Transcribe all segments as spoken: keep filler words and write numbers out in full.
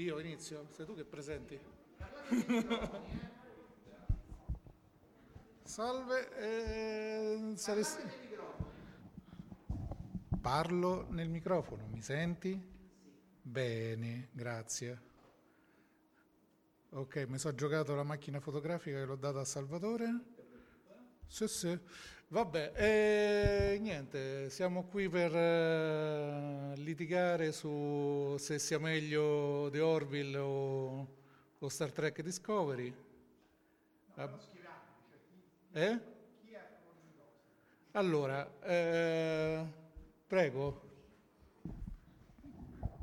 Io inizio, sei tu che presenti. Salve, eh, saresti... Parlo nel microfono, mi senti? Bene, grazie. Ok, mi sono giocato la macchina fotografica che l'ho data a Salvatore. Sì, sì. Vabbè, eh, niente, siamo qui per eh, litigare su se sia meglio The Orville o, o Star Trek Discovery. No, eh? Allora, eh, prego.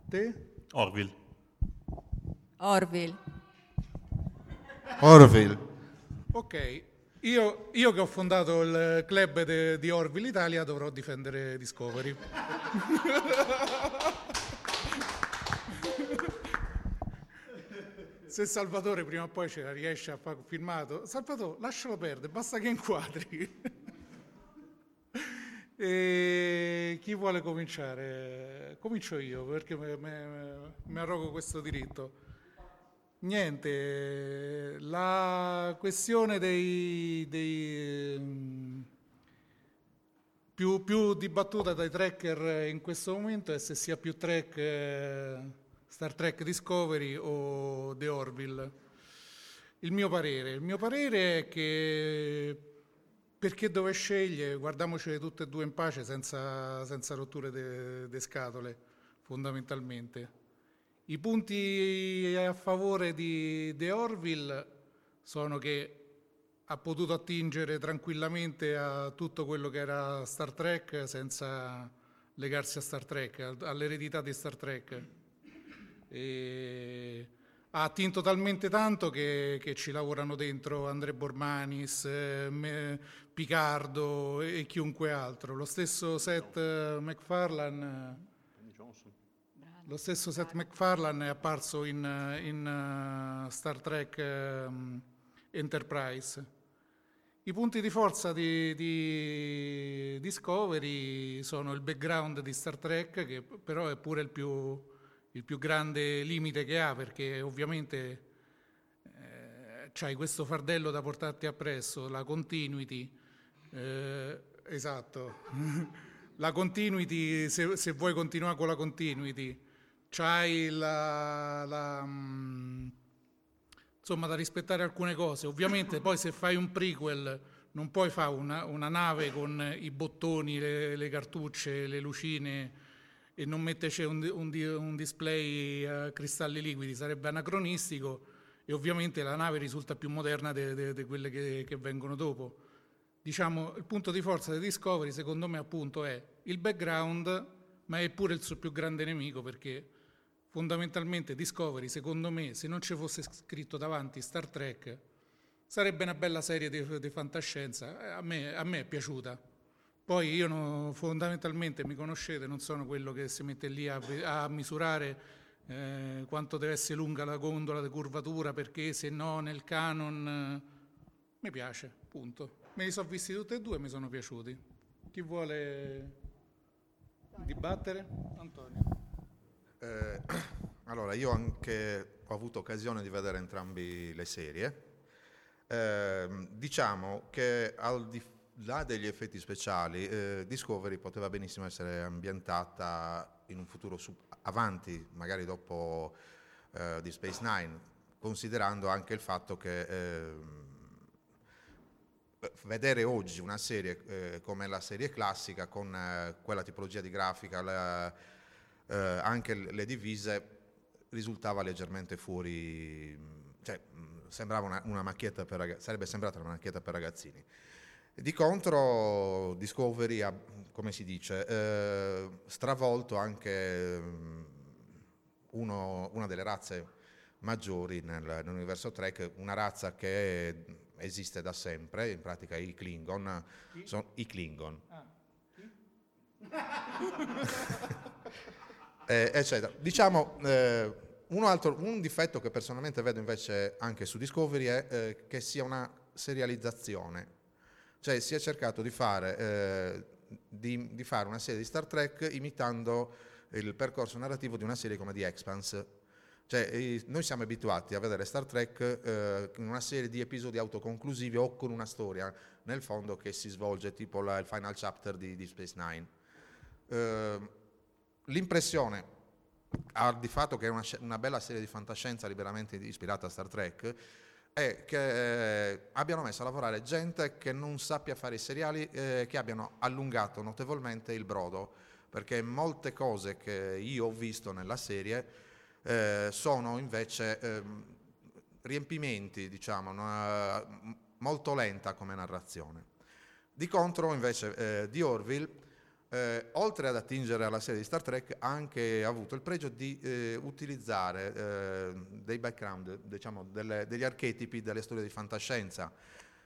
Te? Orville. Orville. Orville. Ok. Io, io che ho fondato il club de, di Orville Italia dovrò difendere Discovery. Se Salvatore prima o poi ce la riesce a fare filmato, Salvatore lascialo perdere, basta che inquadri. E chi vuole cominciare? Comincio io perché mi arrogo questo diritto. Niente, la questione dei, dei più, più dibattuta dai tracker in questo momento è se sia più Trek eh, Star Trek Discovery o The Orville. Il mio parere, il mio parere è che perché dove scegliere, guardiamocele tutte e due in pace senza, senza rotture de, de scatole, fondamentalmente. I punti a favore di The Orville sono che ha potuto attingere tranquillamente a tutto quello che era Star Trek senza legarsi a Star Trek, all'eredità di Star Trek. E ha attinto talmente tanto che, che ci lavorano dentro Andre Bormanis, eh, me, Picardo e chiunque altro. Lo stesso Seth MacFarlane... Lo stesso Seth MacFarlane è apparso in, in uh, Star Trek um, Enterprise. I punti di forza di, di Discovery sono il background di Star Trek, che però è pure il più, il più grande limite che ha, perché ovviamente eh, c'hai questo fardello da portarti appresso, la continuity. Eh, esatto. La continuity, se, se vuoi continuare con la continuity, c'hai la, la mh, insomma da rispettare alcune cose. Ovviamente poi se fai un prequel non puoi fare una, una nave con i bottoni, le, le cartucce, le lucine e non metterci un, un, un display a cristalli liquidi, sarebbe anacronistico e ovviamente la nave risulta più moderna di quelle che, che vengono dopo. Diciamo, il punto di forza di Discovery secondo me appunto è il background, ma è pure il suo più grande nemico, perché fondamentalmente Discovery secondo me, se non ci fosse scritto davanti Star Trek, sarebbe una bella serie di, di fantascienza. A me, a me è piaciuta, Poi io no, fondamentalmente, mi conoscete, non sono quello che si mette lì a, a misurare eh, quanto deve essere lunga la gondola di curvatura, perché se no nel canon eh, mi piace, punto. Me li sono visti tutti e due e mi sono piaciuti. Chi vuole dibattere? Antonio. Eh, allora, io anche ho avuto occasione di vedere entrambi le serie. Eh, diciamo che al di là degli effetti speciali, eh, Discovery poteva benissimo essere ambientata in un futuro sub- avanti, magari dopo eh, Deep Space Nine, considerando anche il fatto che eh, vedere oggi una serie eh, come la serie classica, con eh, quella tipologia di grafica, la, eh, anche le divise, risultava leggermente fuori, cioè sembrava una, una macchietta per ragazzi, sarebbe sembrata una macchietta per ragazzini. Di contro, Discovery ha, come si dice, eh, stravolto anche uno, una delle razze maggiori nel, nell'universo Trek, una razza che esiste da sempre, in pratica i Klingon. Sono i Klingon. Ah. eh, eccetera. Diciamo, eh, un, altro, un difetto che personalmente vedo invece anche su Discovery è eh, che sia una serializzazione. Cioè si è cercato di fare, eh, di, di fare una serie di Star Trek imitando il percorso narrativo di una serie come The Expanse. Cioè eh, noi siamo abituati a vedere Star Trek eh, in una serie di episodi autoconclusivi o con una storia nel fondo che si svolge, tipo la, il final chapter di Deep Space Nine. Eh, l'impressione, al di fatto che è una, una bella serie di fantascienza liberamente ispirata a Star Trek, è che eh, abbiano messo a lavorare gente che non sappia fare i seriali, eh, che abbiano allungato notevolmente il brodo, perché molte cose che io ho visto nella serie eh, sono invece eh, riempimenti, diciamo, una, molto lenta come narrazione. Di contro invece eh, The Orville, eh, oltre ad attingere alla serie di Star Trek, ha anche avuto il pregio di eh, utilizzare eh, dei background, diciamo delle, degli archetipi delle storie di fantascienza.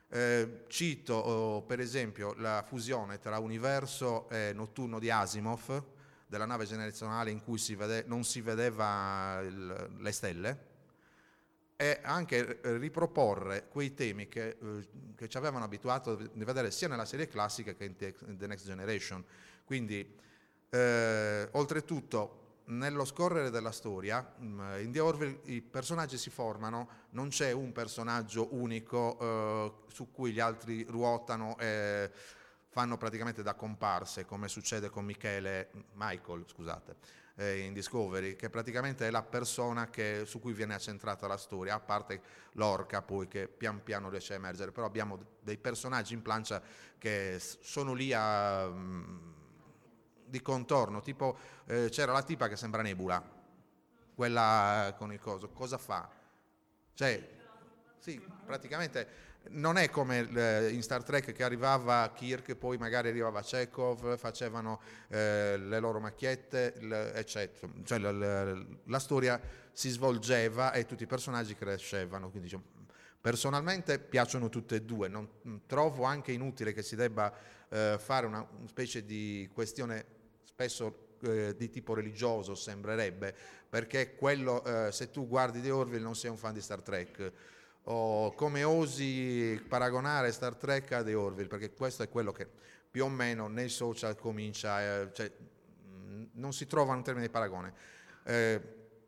Eh, cito oh, per esempio la fusione tra universo e notturno di Asimov, della nave generazionale in cui si vede, non si vedeva il, le stelle, e anche riproporre quei temi che, eh, che ci avevano abituato di vedere sia nella serie classica che in The Next Generation. Quindi, eh, oltretutto, nello scorrere della storia, in The Orville i personaggi si formano, non c'è un personaggio unico eh, su cui gli altri ruotano e fanno praticamente da comparse, come succede con Michele, Michael, scusate, eh, in Discovery, che praticamente è la persona che, su cui viene accentrata la storia, a parte Lorca poi che pian piano riesce a emergere, però abbiamo dei personaggi in plancia che sono lì a... Mh, di contorno, tipo eh, c'era la tipa che sembra Nebula, quella con il coso, cosa fa? Cioè, sì, praticamente non è come eh, in Star Trek che arrivava Kirk, poi magari arrivava Chekhov, facevano eh, le loro macchiette, le, eccetera. Cioè la, la, la storia si svolgeva e tutti i personaggi crescevano, quindi diciamo, personalmente piacciono tutte e due. Non, trovo anche inutile che si debba eh, fare una, una specie di questione spesso eh, di tipo religioso, sembrerebbe, perché quello eh, se tu guardi The Orville non sei un fan di Star Trek, o come osi paragonare Star Trek a The Orville, perché questo è quello che più o meno nei social comincia, eh, cioè, non si trova un termine di paragone. Eh,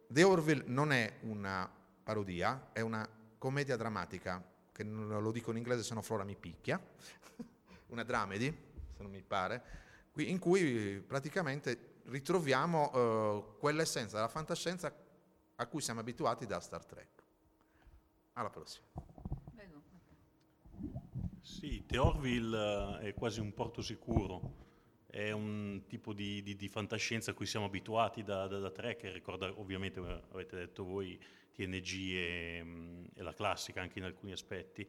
The Orville non è una parodia, è una commedia drammatica, che lo dico in inglese se no Flora mi picchia, una dramedy, se non mi pare, in cui praticamente ritroviamo eh, quell'essenza della fantascienza a cui siamo abituati da Star Trek. Alla prossima. Sì, The Orville è quasi un porto sicuro, è un tipo di, di, di fantascienza a cui siamo abituati da, da, da Trek, ricorda ovviamente, avete detto voi, T N G è, è la classica anche in alcuni aspetti.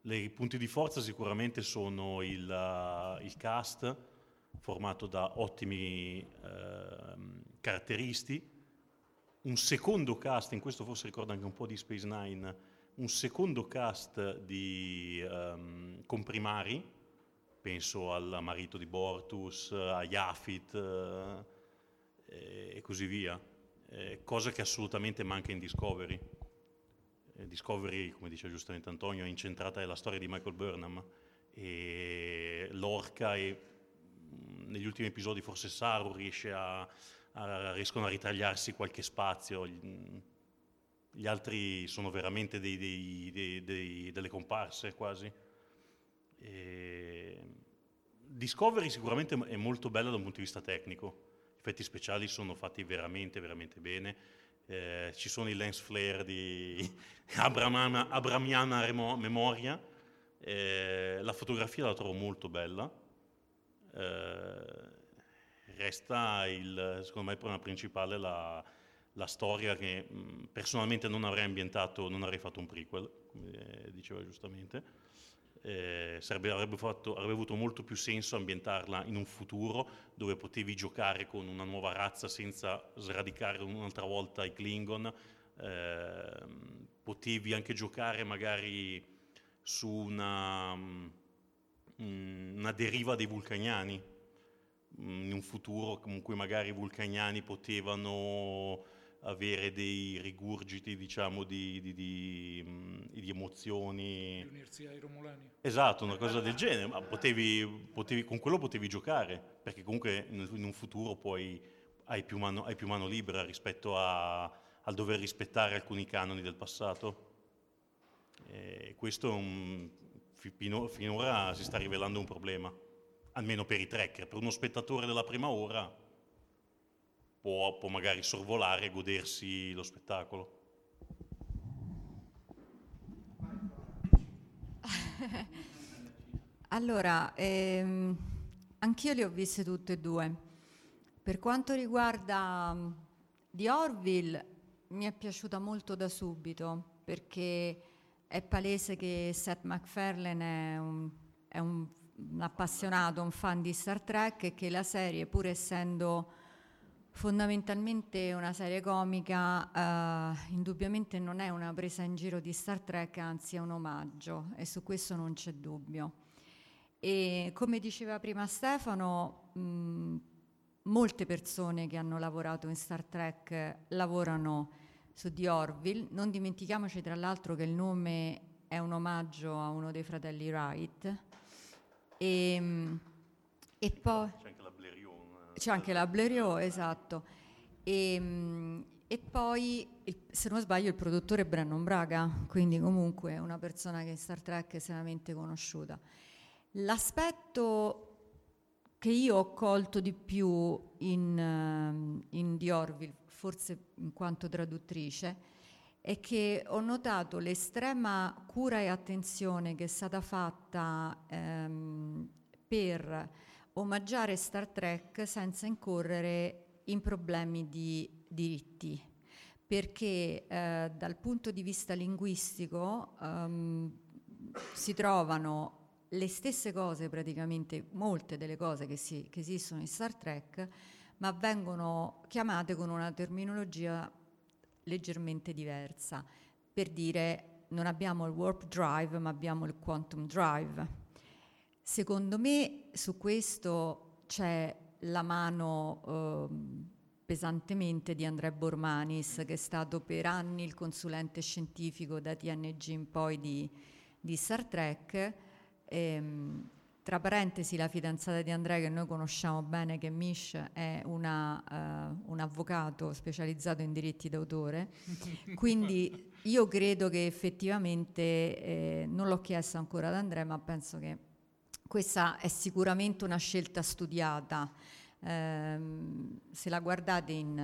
Le, i punti di forza sicuramente sono il, uh, il cast, formato da ottimi uh, caratteristi, un secondo cast, in questo forse ricorda anche un po' di Space Nine, un secondo cast di um, comprimari, penso al marito di Bortus, a Yafit eh, e così via, eh, cosa che assolutamente manca in Discovery. Eh, Discovery, come dice giustamente Antonio, è incentrata nella storia di Michael Burnham e Lorca e mh, negli ultimi episodi forse Saru riesce a, a, riescono a ritagliarsi qualche spazio. Gli, gli altri sono veramente dei, dei, dei, dei, delle comparse quasi. E Discovery sicuramente è molto bella da un punto di vista tecnico, gli effetti speciali sono fatti veramente veramente bene, eh, ci sono i lens flare di Abrahamiana, Abrahamiana remo- memoria, eh, la fotografia la trovo molto bella, eh, resta il, secondo me il problema principale la, la storia che mh, personalmente non avrei ambientato, non avrei fatto un prequel, come diceva giustamente. Eh, sarebbe, avrebbe, fatto, avrebbe avuto molto più senso ambientarla in un futuro dove potevi giocare con una nuova razza senza sradicare un'altra volta i Klingon, eh, potevi anche giocare magari su una, una deriva dei vulcaniani in un futuro in cui magari i vulcaniani potevano avere dei rigurgiti, diciamo, di, di, di, di emozioni. Di unirsi ai Romulani. Esatto, una cosa del genere, ma potevi, potevi, con quello potevi giocare, perché comunque in un futuro poi hai più mano, hai più mano libera rispetto a, al dover rispettare alcuni canoni del passato. E questo è un, finora si sta rivelando un problema, almeno per i trekker, per uno spettatore della prima ora. Può, può magari sorvolare e godersi lo spettacolo. Allora, ehm, anch'io le ho viste tutte e due. Per quanto riguarda The Orville, mi è piaciuta molto da subito, perché è palese che Seth MacFarlane è un, è un, un appassionato, un fan di Star Trek, e che la serie, pur essendo fondamentalmente una serie comica, eh, indubbiamente non è una presa in giro di Star Trek, anzi è un omaggio, e su questo non c'è dubbio. E come diceva prima Stefano, mh, molte persone che hanno lavorato in Star Trek lavorano su The Orville. Non dimentichiamoci tra l'altro che il nome è un omaggio a uno dei fratelli Wright. E, mh, e poi c'è anche la Blériot, esatto. E, e poi, il, se non sbaglio, il produttore è Brannon Braga, quindi comunque una persona che in Star Trek è estremamente conosciuta. L'aspetto che io ho colto di più in, in The Orville, forse in quanto traduttrice, è che ho notato l'estrema cura e attenzione che è stata fatta ehm, per omaggiare Star Trek senza incorrere in problemi di diritti, perché eh, dal punto di vista linguistico ehm, si trovano le stesse cose, praticamente molte delle cose che, si, che esistono in Star Trek, ma vengono chiamate con una terminologia leggermente diversa. Per dire, non abbiamo il warp drive ma abbiamo il quantum drive. Secondo me su questo c'è la mano eh, pesantemente di Andre Bormanis, che è stato per anni il consulente scientifico da T N G in poi di, di Star Trek. Ehm, tra parentesi, la fidanzata di Andre, che noi conosciamo bene, che Mish, è una, eh, un avvocato specializzato in diritti d'autore, quindi io credo che effettivamente, eh, non l'ho chiesto ancora ad Andre, ma penso che questa è sicuramente una scelta studiata. Eh, se la guardate in,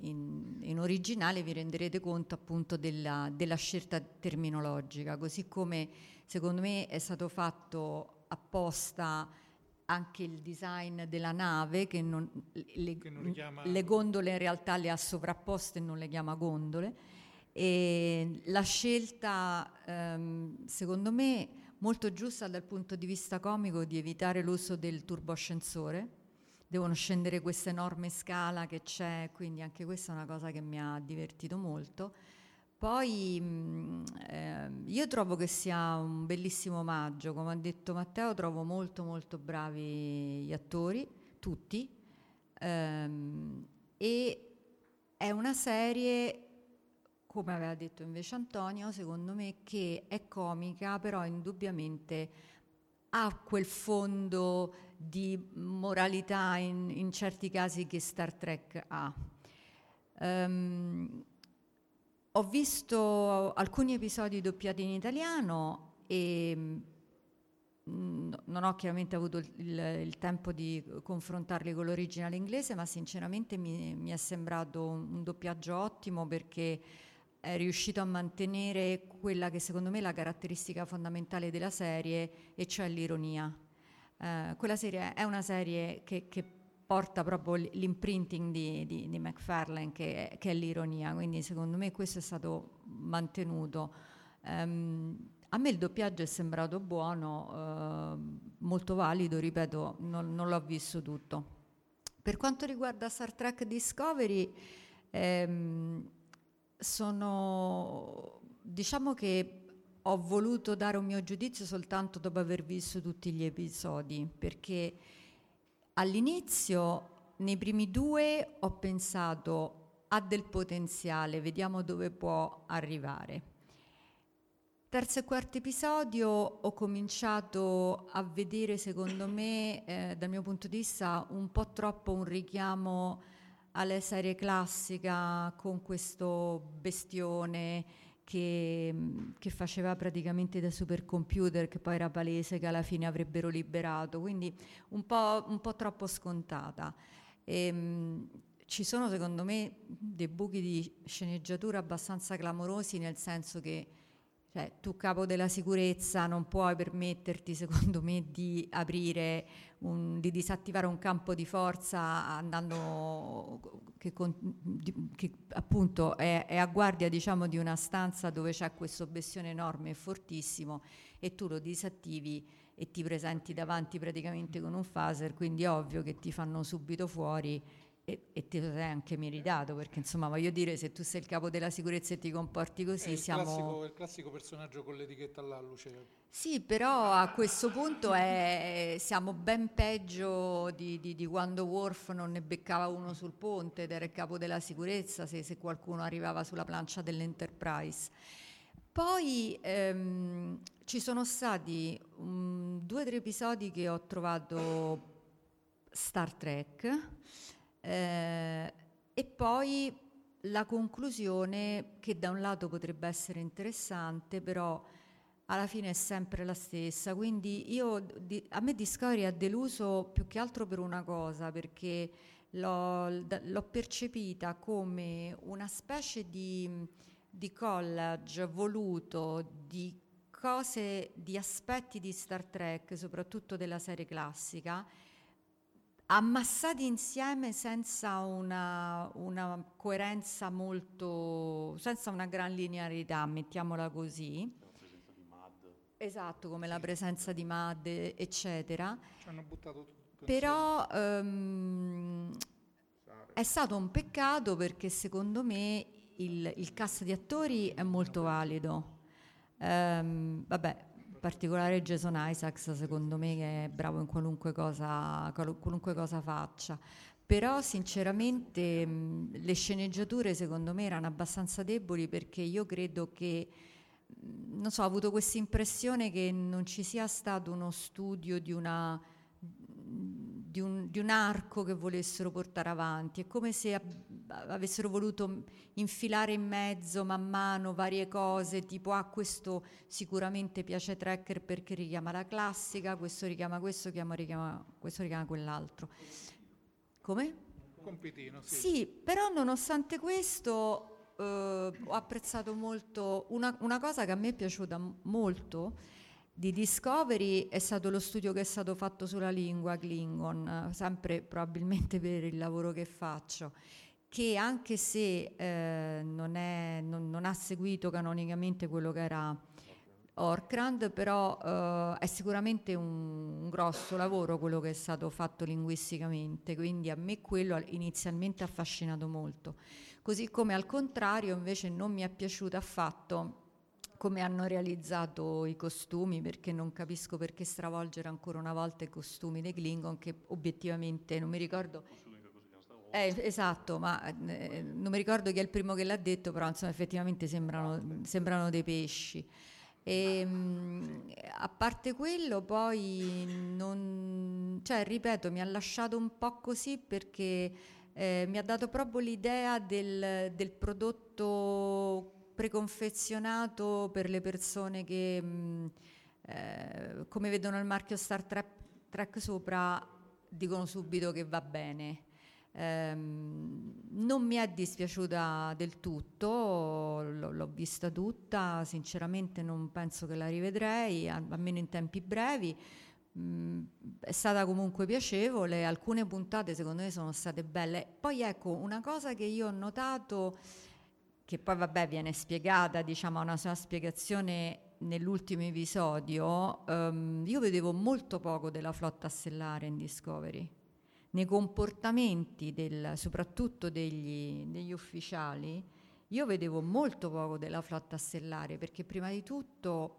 in, in originale vi renderete conto appunto della, della scelta terminologica, così come secondo me è stato fatto apposta anche il design della nave, che, non, le, che non richiama... le gondole in realtà le ha sovrapposte e non le chiama gondole. E la scelta, ehm, secondo me, molto giusta dal punto di vista comico, di evitare l'uso del turboscensore. Devono scendere questa enorme scala che c'è, quindi anche questa è una cosa che mi ha divertito molto. Poi eh, io trovo che sia un bellissimo omaggio, come ha detto Matteo, trovo molto molto bravi gli attori, tutti, ehm, e è una serie, come aveva detto invece Antonio, secondo me, che è comica, però indubbiamente ha quel fondo di moralità in, in certi casi che Star Trek ha. Ehm, Ho visto alcuni episodi doppiati in italiano e non ho chiaramente avuto il, il, il tempo di confrontarli con l'originale inglese, ma sinceramente mi, mi è sembrato un doppiaggio ottimo, perché è riuscito a mantenere quella che secondo me è la caratteristica fondamentale della serie, e cioè l'ironia. Eh, quella serie è una serie che, che porta proprio l'imprinting di, di, di MacFarlane, che è, che è l'ironia, quindi secondo me questo è stato mantenuto. Um, a me il doppiaggio è sembrato buono, eh, molto valido, ripeto, non, non l'ho visto tutto. Per quanto riguarda Star Trek Discovery, ehm, sono, diciamo che ho voluto dare un mio giudizio soltanto dopo aver visto tutti gli episodi, perché all'inizio, nei primi due, ho pensato ha del potenziale, vediamo dove può arrivare. Terzo e quarto episodio ho cominciato a vedere, secondo me, eh, dal mio punto di vista, un po' troppo un richiamo alla serie classica, con questo bestione che, che faceva praticamente da supercomputer, che poi era palese che alla fine avrebbero liberato, quindi un po', un po' troppo scontata. E, mh, ci sono secondo me dei buchi di sceneggiatura abbastanza clamorosi, nel senso che, cioè, tu capo della sicurezza non puoi permetterti, secondo me, di aprire un, di disattivare un campo di forza andando che, con, che appunto è, è a guardia, diciamo, di una stanza dove c'è questo bestione enorme e fortissimo, e tu lo disattivi e ti presenti davanti praticamente con un phaser, quindi è ovvio che ti fanno subito fuori. E, e ti sei anche meritato, perché insomma, voglio dire, se tu sei il capo della sicurezza e ti comporti così, il siamo classico, il classico personaggio con l'etichetta all'alluce. Sì, però a questo punto è, siamo ben peggio di, di, di quando Worf non ne beccava uno sul ponte ed era il capo della sicurezza se, se qualcuno arrivava sulla plancia dell'Enterprise. Poi ehm, ci sono stati um, due o tre episodi che ho trovato Star Trek. Eh, e poi la conclusione, che da un lato potrebbe essere interessante, però alla fine è sempre la stessa, quindi io, di, a me Discovery ha deluso più che altro per una cosa, perché l'ho, l'ho percepita come una specie di, di collage voluto di cose, di aspetti di Star Trek, soprattutto della serie classica, ammassati insieme senza una, una coerenza molto, senza una gran linearità, mettiamola così. La presenza di Mad. Esatto, come sì. La presenza di Mad, eccetera. Ci hanno buttato tutto. Però ehm, è stato un peccato, perché secondo me il, il cast di attori è molto valido. Um, vabbè. In particolare Jason Isaacs, secondo me, che è bravo in qualunque cosa, qualunque cosa faccia, però sinceramente mh, le sceneggiature secondo me erano abbastanza deboli, perché io credo che, mh, non so, ho avuto questa impressione che non ci sia stato uno studio di, una, di, un, di un arco che volessero portare avanti. È come se avessero voluto infilare in mezzo man mano varie cose, tipo ah, questo sicuramente piace Tracker perché richiama la classica, questo richiama questo, chiama, richiama, questo richiama quell'altro. Come? Compitino, sì. Sì, però nonostante questo eh, ho apprezzato molto, una, una cosa che a me è piaciuta m- molto di Discovery è stato lo studio che è stato fatto sulla lingua Klingon, sempre probabilmente per il lavoro che faccio, che anche se eh, non, è, non, non ha seguito canonicamente quello che era Orkland, però eh, è sicuramente un, un grosso lavoro quello che è stato fatto linguisticamente, quindi a me quello inizialmente ha affascinato molto, così come al contrario invece non mi è piaciuto affatto come hanno realizzato i costumi, perché non capisco perché stravolgere ancora una volta i costumi dei Klingon, che obiettivamente non mi ricordo. Eh, esatto, ma eh, non mi ricordo chi è il primo che l'ha detto, però insomma effettivamente sembrano, sembrano dei pesci. E, a parte quello poi non, cioè ripeto, mi ha lasciato un po' così, perché eh, mi ha dato proprio l'idea del, del prodotto preconfezionato per le persone che mh, eh, come vedono il marchio Star Trek, Trek sopra dicono subito che va bene. Um, non mi è dispiaciuta del tutto, l- l'ho vista tutta, sinceramente non penso che la rivedrei, al- almeno in tempi brevi. Mm, è stata comunque piacevole, alcune puntate secondo me sono state belle. Poi ecco, una cosa che io ho notato, che poi vabbè viene spiegata, diciamo, una sua spiegazione nell'ultimo episodio, um, io vedevo molto poco della flotta stellare in Discovery, nei comportamenti del, soprattutto degli, degli ufficiali. Io vedevo molto poco della flotta stellare, perché prima di tutto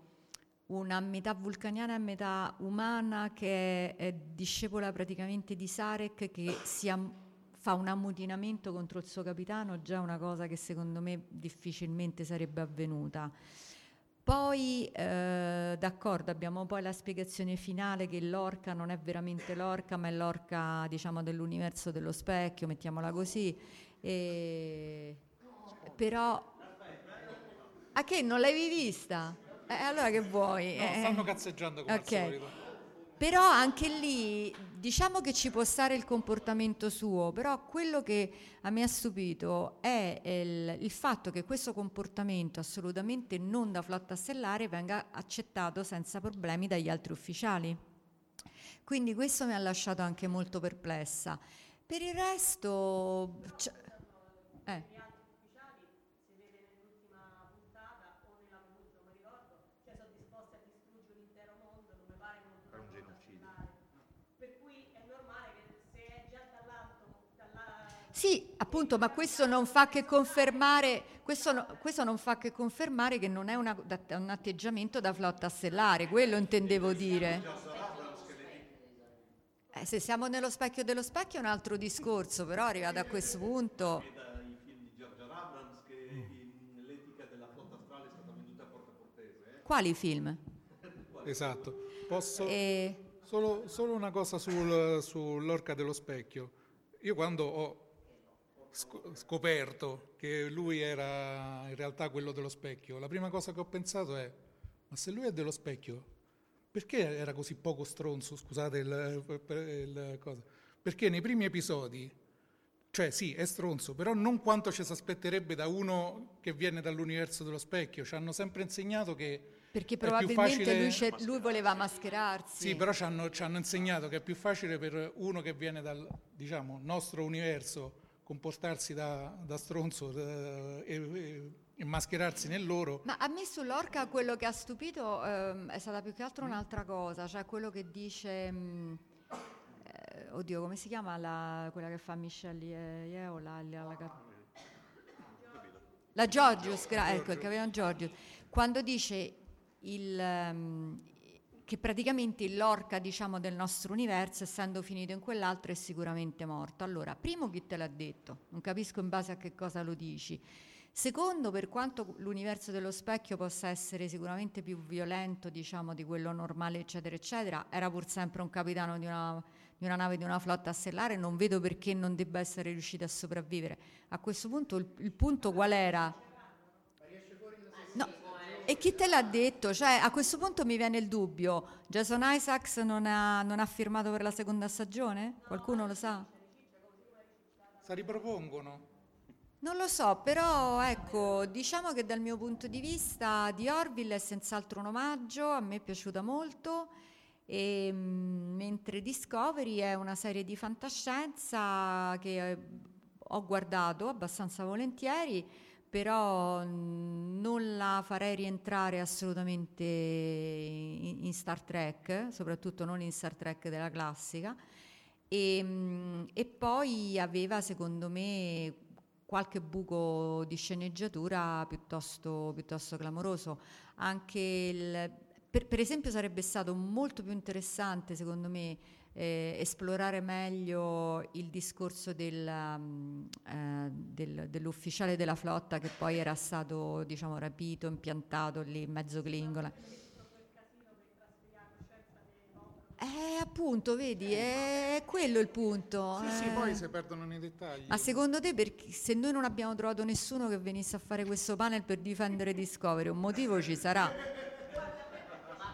una metà vulcaniana e metà umana, che è, è discepola praticamente di Sarek, che si am- fa un ammutinamento contro il suo capitano, già una cosa che secondo me difficilmente sarebbe avvenuta. Poi eh, d'accordo, abbiamo poi la spiegazione finale che Lorca non è veramente Lorca, ma è Lorca, diciamo, dell'universo dello specchio, mettiamola così. E... però a ah, che non l'avevi vista? Eh, allora che vuoi? No, eh... stanno cazzeggiando come okay. Al solito. Però anche lì diciamo che ci può stare il comportamento suo, però quello che a me ha stupito è il, il fatto che questo comportamento assolutamente non da flotta stellare venga accettato senza problemi dagli altri ufficiali. Quindi questo mi ha lasciato anche molto perplessa. Per il resto... C- eh. Sì, appunto, ma questo non fa che confermare, questo, no, questo non fa che confermare che non è una, da, un atteggiamento da flotta stellare, quello intendevo dire. Eh, se siamo nello specchio dello specchio è un altro discorso, però arrivato a questo punto. I film di George Abrams, che l'etica della flotta astrale è stata venduta a Porta Portese. Quali film? Esatto. Posso e... solo, solo una cosa sul, sull'Orca dello specchio. Io quando ho scoperto che lui era in realtà quello dello specchio, la prima cosa che ho pensato è: ma se lui è dello specchio, perché era così poco stronzo, scusate il, il cosa, perché nei primi episodi, cioè sì, è stronzo, però non quanto ci si aspetterebbe da uno che viene dall'universo dello specchio. Ci hanno sempre insegnato che perché probabilmente lui, ce- lui voleva mascherarsi. Sì, però ci hanno, ci hanno insegnato che è più facile per uno che viene dal, diciamo, nostro universo comportarsi da, da stronzo da, e, e, e mascherarsi nel loro. Ma a me sull'Orca quello che ha stupito ehm, è stata più che altro un'altra cosa, cioè quello che dice mh, eh, oddio come si chiama la, quella che fa Michelle Yeoh, la, la, la, la, la Georgiou, gra- ecco il capitano Georgiou, quando dice il um, che praticamente l'orca, diciamo, del nostro universo, essendo finito in quell'altro, è sicuramente morto. Allora, primo, chi te l'ha detto? Non capisco in base a che cosa lo dici. Secondo, per quanto l'universo dello specchio possa essere sicuramente più violento, diciamo, di quello normale, eccetera, eccetera, era pur sempre un capitano di una, di una nave, di una flotta stellare, non vedo perché non debba essere riuscito a sopravvivere. A questo punto, il, il punto qual era? No. E chi te l'ha detto? Cioè, a questo punto mi viene il dubbio. Jason Isaacs non ha, non ha firmato per la seconda stagione? Qualcuno lo sa? Si ripropongono? Non lo so, però ecco, diciamo che dal mio punto di vista The Orville è senz'altro un omaggio, a me è piaciuta molto, e, mentre Discovery è una serie di fantascienza che ho guardato abbastanza volentieri, però non la farei rientrare assolutamente in, in Star Trek, soprattutto non in Star Trek della classica. E, e poi aveva, secondo me, qualche buco di sceneggiatura piuttosto, piuttosto clamoroso. Anche il, per, per esempio sarebbe stato molto più interessante, secondo me, eh, esplorare meglio il discorso del, eh, del, dell'ufficiale della flotta che poi era stato, diciamo, rapito, impiantato lì in mezzo Klingon. Eh, appunto, vedi, è quello il punto. Sì, eh. sì, poi si perdono nei dettagli. Ma secondo te, perché, se noi non abbiamo trovato nessuno che venisse a fare questo panel per difendere Discovery, un motivo ci sarà. Ma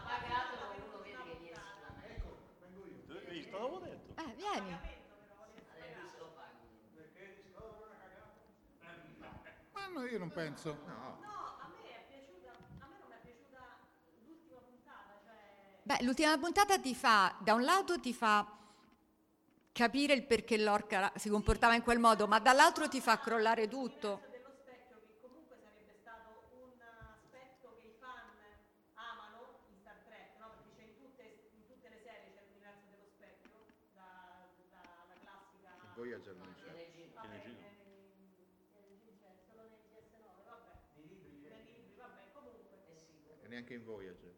pagato per uno vede che gli esce. Ecco, vengo io. Tu hai visto? L'avevo detto. Eh, vieni. Perché Discovery è una cagata? Ma no, io non penso. No. Beh, l'ultima puntata ti fa, da un lato ti fa capire il perché Lorca si comportava in quel modo, ma dall'altro ti fa crollare tutto. Dello specchio, che comunque sarebbe stato un aspetto che i fan amano in Star Trek, no? Perché c'è in tutte, in tutte le serie c'è l'universo dello specchio, da, da, dalla classica. Che Voyager non c'è. Solo nel G S nove, vabbè. Nei libri, nei libri, vabbè, comunque. E neanche in Voyager.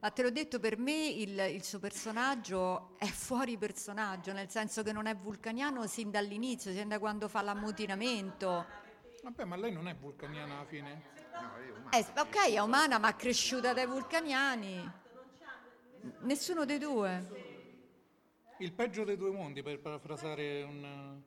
Ma te l'ho detto, per me il, il suo personaggio è fuori personaggio, nel senso che non è vulcaniano sin dall'inizio, sin da quando fa l'ammutinamento. Vabbè, ma lei non è vulcaniana alla fine? No, è umana. Eh, ok, è umana, ma cresciuta dai vulcaniani. Nessuno dei due. Il peggio dei due mondi, per parafrasare un...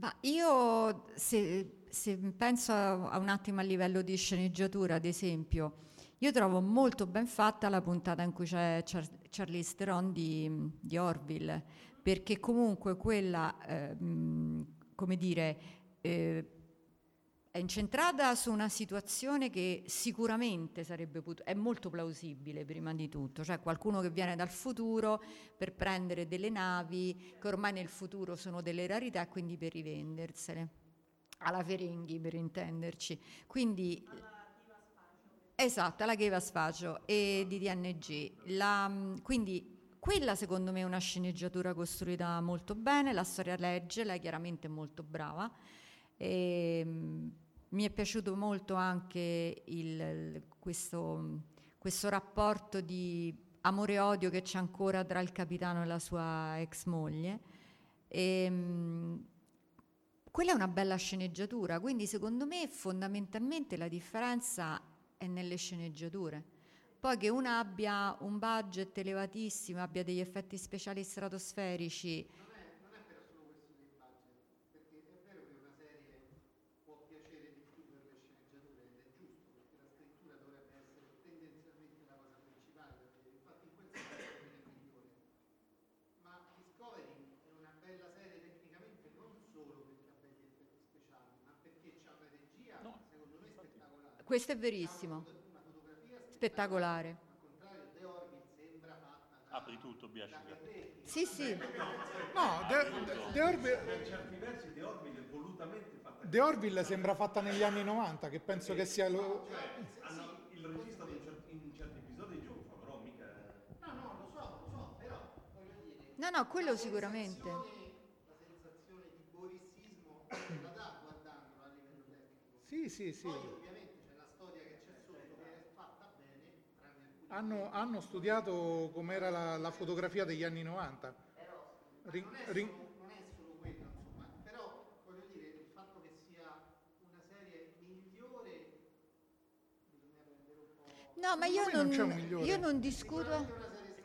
Ma io, se, se penso a un attimo a livello di sceneggiatura, ad esempio, io trovo molto ben fatta la puntata in cui c'è Char- Charlize Theron di, di Orville, perché comunque quella, eh, come dire, eh, è incentrata su una situazione che sicuramente sarebbe put- è molto plausibile, prima di tutto, cioè qualcuno che viene dal futuro per prendere delle navi che ormai nel futuro sono delle rarità, quindi per rivendersele alla Ferenghi, per intenderci, quindi alla esatto, alla Cheva Sfacio e di D N G. La, quindi quella secondo me è una sceneggiatura costruita molto bene, la storia legge, lei è chiaramente molto brava. E, mh, mi è piaciuto molto anche il, questo, questo rapporto di amore e odio che c'è ancora tra il capitano e la sua ex moglie, e, mh, quella è una bella sceneggiatura, quindi secondo me fondamentalmente la differenza è nelle sceneggiature. Poi che una abbia un budget elevatissimo, abbia degli effetti speciali stratosferici, questo è verissimo, spettacolare. Al contrario, The Orville sembra fatta Apri tutto, Biascica. Sì, sì. No, The Orville... Per certi versi The Orville è volutamente fatta... The Orville sembra fatta negli anni novanta, che penso che sia... Lo... Cioè, il regista in certi episodi giunfa, però mica... No, no, lo so, lo so, però voglio dire... No, no, quello sicuramente. La sensazione di borissismo la dà guardandolo a livello tecnico. Sì, sì, sì. Hanno, hanno studiato com'era la, la fotografia degli anni novanta. Però, rin, non, è solo, rin... non è solo quella, insomma, però voglio dire il fatto che sia una serie migliore bisogna prendere un po'. No, ma io non, non io non discuto.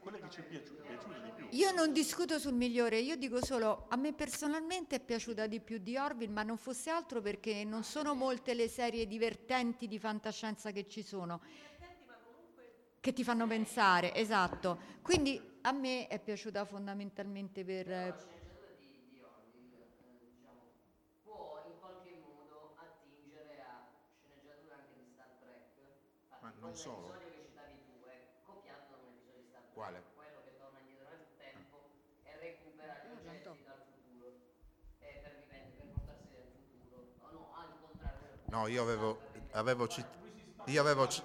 Quella che ci è piaciuta, piaciuta di più. Io non discuto sul migliore, io dico solo a me personalmente è piaciuta di più The Orville, ma non fosse altro perché non sono molte le serie divertenti di fantascienza che ci sono. Che ti fanno pensare, esatto. Quindi a me è piaciuta fondamentalmente per... Però la sceneggiatura di, di Orville, eh, diciamo, può in qualche modo attingere a sceneggiatura anche di Star Trek. Infatti, ma non solo. L'episodio che citavi tu è copiato da un episodio di Star Trek. Quale? Quello che torna indietro nel tempo e recupera gli oggetti dal futuro eh, per dipendere, per portarsi dal futuro. No, no, al contrario. No, io avevo... avevo cit- io avevo... C-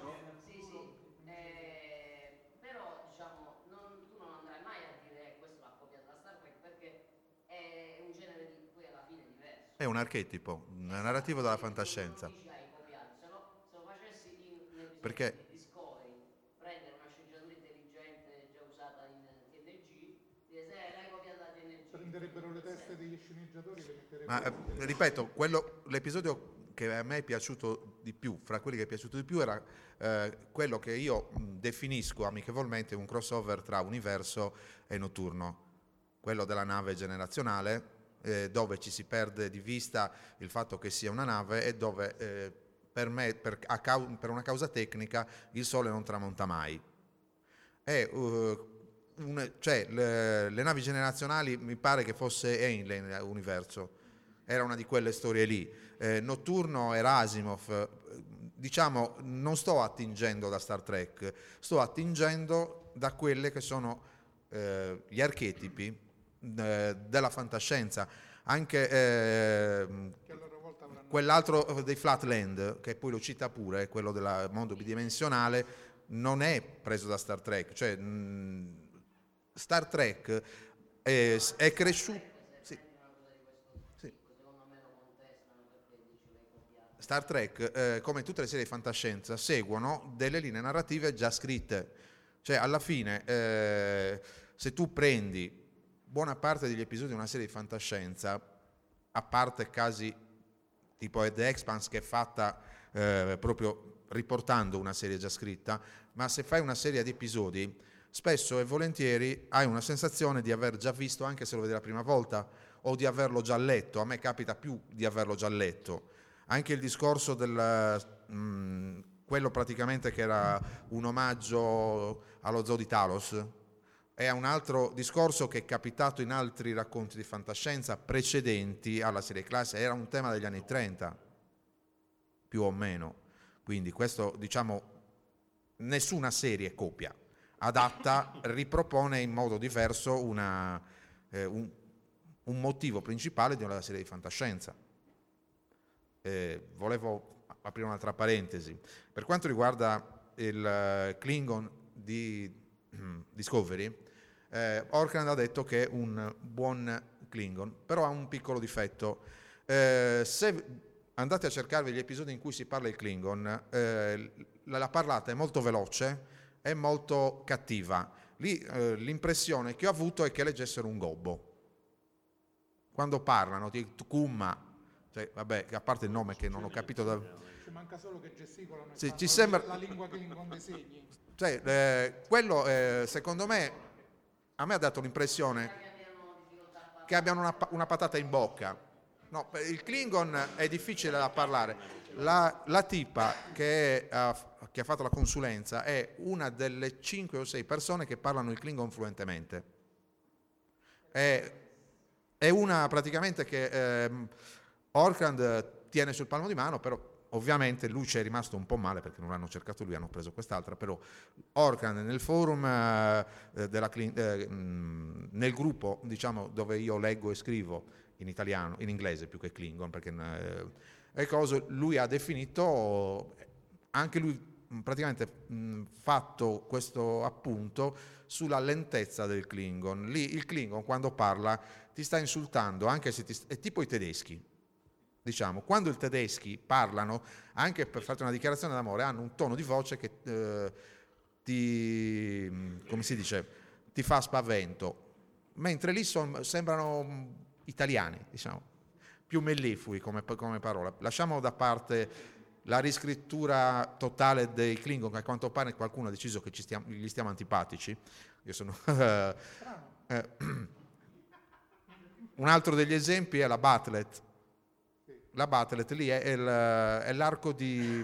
È un archetipo, un narrativo della fantascienza. Perché? Prendere una sceneggiatura intelligente già usata in T N G, l'hai copiata da T N G. Prenderebbero le teste degli sceneggiatori che metterebbero. Ma eh, ripeto, quello, l'episodio che a me è piaciuto di più, fra quelli che è piaciuto di più, era eh, quello che io definisco amichevolmente un crossover tra universo e notturno, quello della nave generazionale. Eh, dove ci si perde di vista il fatto che sia una nave e dove eh, per, me, per, a cau- per una causa tecnica il sole non tramonta mai e, uh, un, cioè, le, le navi generazionali mi pare che fosse Heinlein Universo, era una di quelle storie lì, eh, Notturno era Asimov, diciamo non sto attingendo da Star Trek, sto attingendo da quelle che sono eh, gli archetipi della fantascienza, anche eh, quell'altro dei Flatland che poi lo cita pure, quello del mondo bidimensionale, non è preso da Star Trek, cioè mh, Star Trek è, è cresciuto sì. Sì. Star Trek eh, come tutte le serie di fantascienza seguono delle linee narrative già scritte, cioè alla fine eh, se tu prendi buona parte degli episodi di una serie di fantascienza, a parte casi tipo The Expanse che è fatta eh, proprio riportando una serie già scritta, ma se fai una serie di episodi spesso e volentieri hai una sensazione di aver già visto anche se lo vedi la prima volta o di averlo già letto, a me capita più di averlo già letto, anche il discorso del mh, quello praticamente che era un omaggio allo Zoo di Talos è un altro discorso che è capitato in altri racconti di fantascienza precedenti alla serie classica, era un tema degli anni trenta, più o meno. Quindi questo, diciamo, nessuna serie copia, adatta, ripropone in modo diverso una, eh, un, un motivo principale di una serie di fantascienza. Eh, volevo aprire un'altra parentesi. Per quanto riguarda il Klingon di Discovery, Eh, Orkland ha detto che è un buon Klingon, però ha un piccolo difetto. Eh, se andate a cercarvi gli episodi in cui si parla il Klingon, eh, la, la parlata è molto veloce, è molto cattiva. Lì eh, l'impressione che ho avuto è che leggessero un gobbo. Quando parlano di Kumma, cioè, vabbè, a parte il nome che non ho capito da... Ci manca solo che gesticolano sì, ci sembra... la lingua Klingon dei segni. Cioè, eh, quello eh, secondo me a me ha dato l'impressione che abbiano una, una patata in bocca. No, il Klingon è difficile da parlare. La, la tipa che, è, uh, che ha fatto la consulenza è una delle cinque o sei persone che parlano il Klingon fluentemente. È, è una praticamente che eh, Orkland tiene sul palmo di mano, però Ovviamente lui ci è rimasto un po' male perché non l'hanno cercato lui, hanno preso quest'altra, però Orkland nel forum eh, della Clin- eh, mh, nel gruppo, diciamo, dove io leggo e scrivo in italiano, in inglese più che Klingon, perché eh, è cosa, lui ha definito anche lui praticamente mh, fatto questo appunto sulla lentezza del Klingon. Lì il Klingon quando parla ti sta insultando, anche se ti sta, è tipo i tedeschi. Diciamo, quando i tedeschi parlano, anche per fare una dichiarazione d'amore, hanno un tono di voce che eh, ti, come si dice, ti fa spavento, mentre lì son, sembrano italiani, diciamo, più melliflui come, come parola. Lasciamo da parte la riscrittura totale dei Klingon, che a quanto pare qualcuno ha deciso che ci stiamo, gli stiamo antipatici. Io sono... Un altro degli esempi è la Bat'leth. La Bat'leth lì è, il, è l'arco di,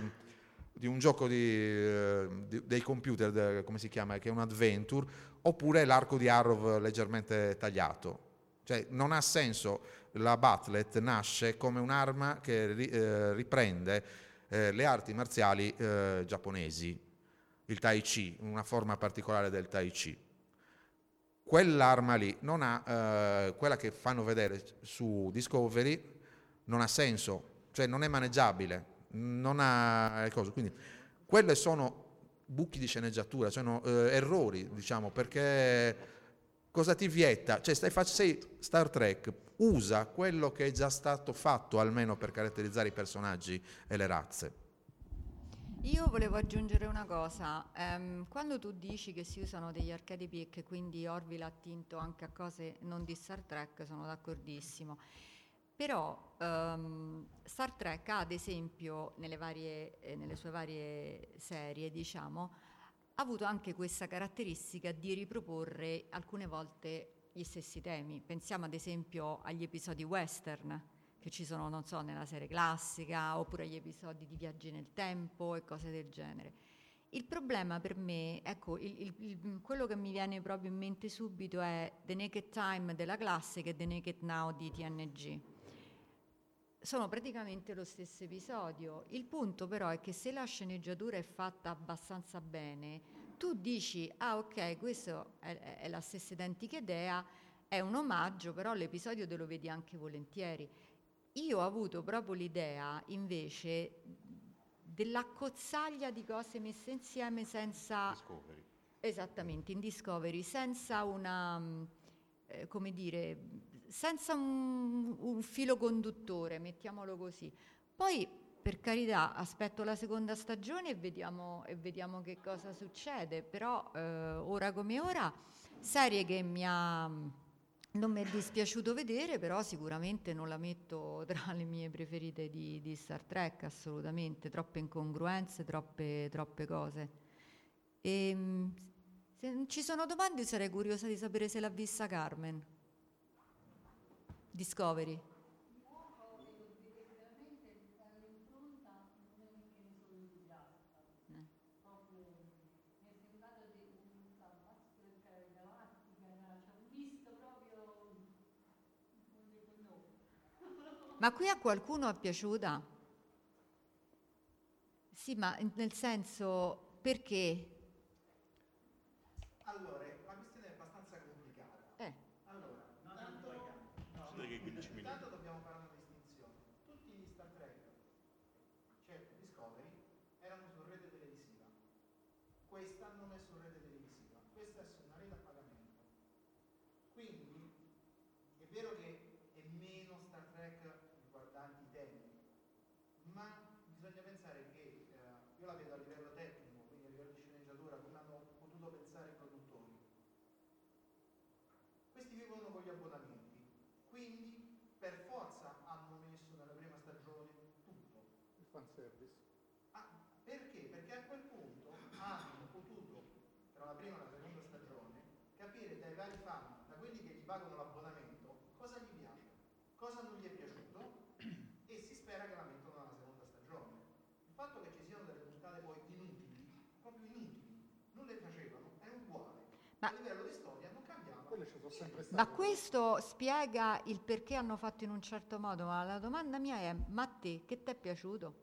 di un gioco di, di, dei computer, de, come si chiama, che è un adventure, oppure è l'arco di Arrow leggermente tagliato. Cioè non ha senso, la Bat'leth nasce come un'arma che ri, eh, riprende eh, le arti marziali eh, giapponesi, il Tai Chi, una forma particolare del Tai Chi. Quell'arma lì non ha, eh, quella che fanno vedere su Discovery, non ha senso, cioè non è maneggiabile, non ha cose. Quindi quelle sono buchi di sceneggiatura, cioè no, eh, errori, diciamo, perché cosa ti vieta? Cioè stai fac- sei Star Trek, usa quello che è già stato fatto almeno per caratterizzare i personaggi e le razze. Io volevo aggiungere una cosa, ehm, quando tu dici che si usano degli archetipi e che quindi Orville ha attinto anche a cose non di Star Trek, sono d'accordissimo. Però um, Star Trek ha, ad esempio, nelle, varie, eh, nelle sue varie serie, diciamo, ha avuto anche questa caratteristica di riproporre alcune volte gli stessi temi. Pensiamo, ad esempio, agli episodi western che ci sono, non so, nella serie classica, oppure agli episodi di viaggi nel tempo e cose del genere. Il problema per me, ecco, il, il, il, quello che mi viene proprio in mente subito è The Naked Time della classica e The Naked Now di T N G. Sono praticamente lo stesso episodio. Il punto però è che se la sceneggiatura è fatta abbastanza bene, tu dici, ah ok, questa è, è la stessa identica idea, è un omaggio, però l'episodio te lo vedi anche volentieri. Io ho avuto proprio l'idea, invece, dell'accozzaglia di cose messe insieme senza... Discovery. Esattamente, in Discovery, senza una, eh, come dire... senza un, un filo conduttore, mettiamolo così. Poi, per carità, aspetto la seconda stagione e vediamo, e vediamo che cosa succede, però eh, ora come ora, serie che mi ha, non mi è dispiaciuto vedere, però sicuramente non la metto tra le mie preferite di, di Star Trek, assolutamente, troppe incongruenze, troppe, troppe cose. E, se ci sono domande, sarei curiosa di sapere se l'ha vista Carmen. Discovery. Ma qui a qualcuno è piaciuta? Sì, ma nel senso, perché? Allora, intanto dobbiamo fare una distinzione. Tutti gli Star Trek, cioè Discovery, erano su rete televisiva. Questa non è su rete televisiva, questa è su una rete a pagamento. Quindi è vero che è meno Star Trek riguardanti i temi, ma bisogna pensare che eh, io la vedo a livello tecnico, quindi a livello di sceneggiatura, come hanno potuto pensare i produttori. Questi vivono con gli abbonamenti. Quindi per forza hanno messo nella prima stagione tutto. Il fan service. Ah, perché? Perché a quel punto hanno potuto, tra la prima e la seconda stagione, capire dai vari fan, da quelli che gli pagano l'abbonamento, cosa gli piace, cosa non gli è piaciuto, e si spera che la mettano nella seconda stagione. Il fatto che ci siano delle puntate poi inutili, proprio inutili, non le piacevano, è uguale. Ma... a livello di storia non cambiava. Ma questo spiega il perché hanno fatto in un certo modo, ma la domanda mia è, ma a te che ti è piaciuto?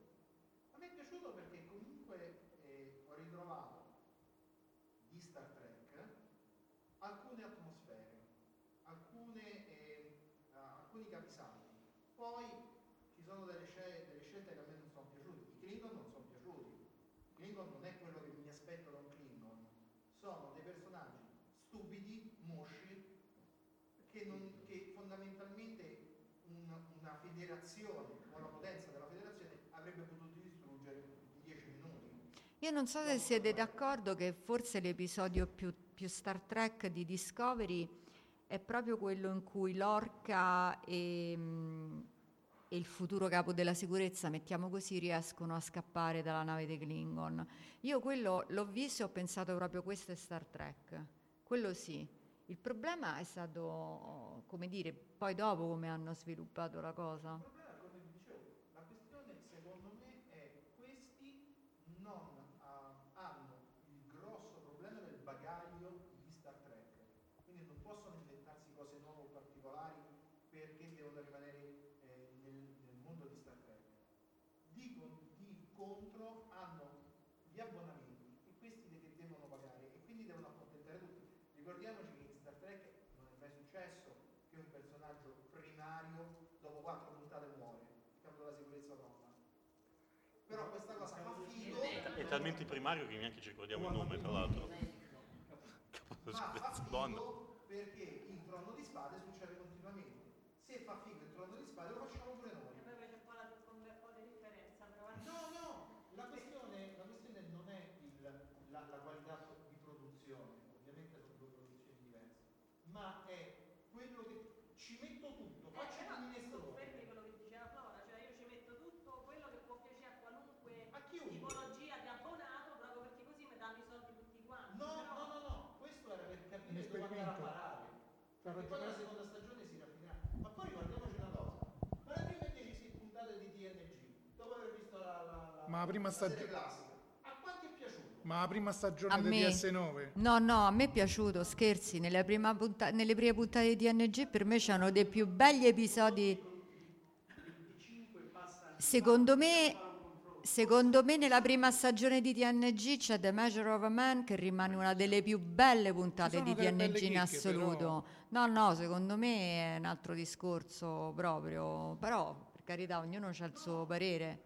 Poi ci sono delle scelte, delle scelte che a me non sono piaciute. I Klingon non sono piaciuti. I Klingon non è quello che mi aspetto da un Klingon. Sono dei personaggi stupidi, mosci, che, non, che fondamentalmente una, una federazione, una potenza della federazione avrebbe potuto distruggere in dieci minuti. Io non so se siete d'accordo che forse l'episodio più, più Star Trek di Discovery è proprio quello in cui Lorca e, e il futuro capo della sicurezza, mettiamo così, riescono a scappare dalla nave dei Klingon. Io quello l'ho visto e ho pensato proprio questo è Star Trek, quello sì. Il problema è stato, come dire, poi dopo come hanno sviluppato la cosa. Dopo quattro puntate muore, il capo della sicurezza torna. Però questa cosa fa figo. È talmente primario che neanche ci ricordiamo il nome, tra l'altro. Ma fa figo perché il Trono di Spade succede continuamente. Se fa figo il Trono di Spade lo facciamo pure noi. E poi c'è un po' la differenza. No, no, la questione, la questione non è il, la, la qualità di produzione, ovviamente sono due produzioni diverse, ma è quello che ci metto tutto, faccio eh, un minestrone. Prendi quello che diceva Flora, cioè io ci metto tutto quello che può piacere a qualunque a tipologia di abbonato, proprio perché così mi danno i soldi tutti quanti. No, però... no, no, no, questo era per capire dove andare a parare. Perché poi nella seconda stagione si raffinerà. Ma poi ricordiamoci una cosa, ma la prima dieci puntate di D N G, dopo aver visto la, la, la, ma la prima stagione classica, a quanti è piaciuto? Ma la prima stagione di D S nove? No, no, a me è piaciuto, scherzi, nelle, prima punta- nelle prime puntate di D N G per me c'erano dei più belli episodi. Secondo me, secondo me nella prima stagione di D N G c'è The Measure of a Man che rimane una delle più belle puntate di D N G in assoluto. No, no, secondo me è un altro discorso proprio, però per carità ognuno ha il suo parere.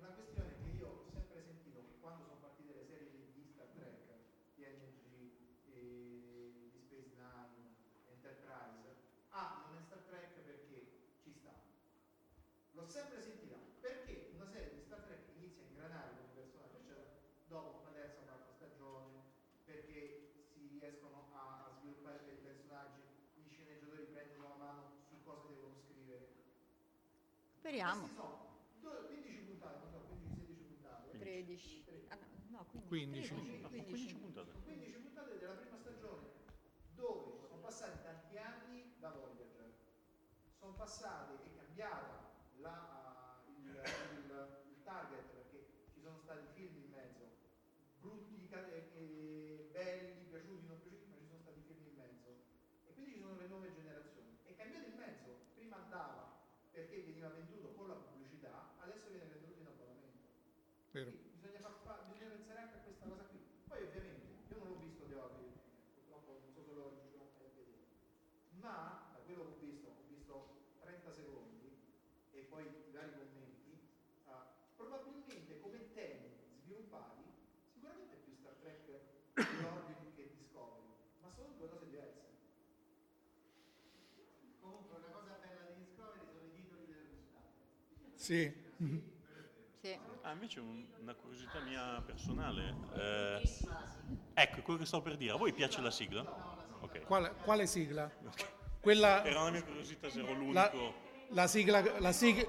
Speriamo. quindici puntate, quindici sedici puntate. tredici. Ah, no, quindici. quindici. quindici. quindici puntate. quindici puntate della prima stagione, dove sono passati tanti anni da Voyager. Sono passati e cambiata la, uh, il, il, il target, perché ci sono stati film in mezzo, brutti, eh, belli, piaciuti, non piaciuti, ma ci sono stati film in mezzo. E quindi ci sono le nuove generazioni. È cambiato il mezzo, prima andava perché veniva venduto con la pubblicità, adesso viene venduto in abbonamento. Vero. Bisogna, far, bisogna pensare anche a questa cosa qui. Poi ovviamente, io non l'ho visto The Orville, purtroppo non so se lo riuscirò a vedere, ma da quello che ho visto, ho visto trenta secondi e poi i vari commenti, uh, probabilmente come temi sviluppati, sicuramente è più Star Trek The Orville che Discovery, ma sono due cose diverse. Comunque una cosa bella di Discovery sono i titoli delle puntate. Sì. Mm-hmm. Sì. Ah, invece un, una curiosità mia personale. Eh, ecco, quello che sto per dire. A voi piace la sigla? Okay. Quale, quale sigla? Okay. Quella... Era una mia curiosità se ero l'unico. La, la sigla... La sigla...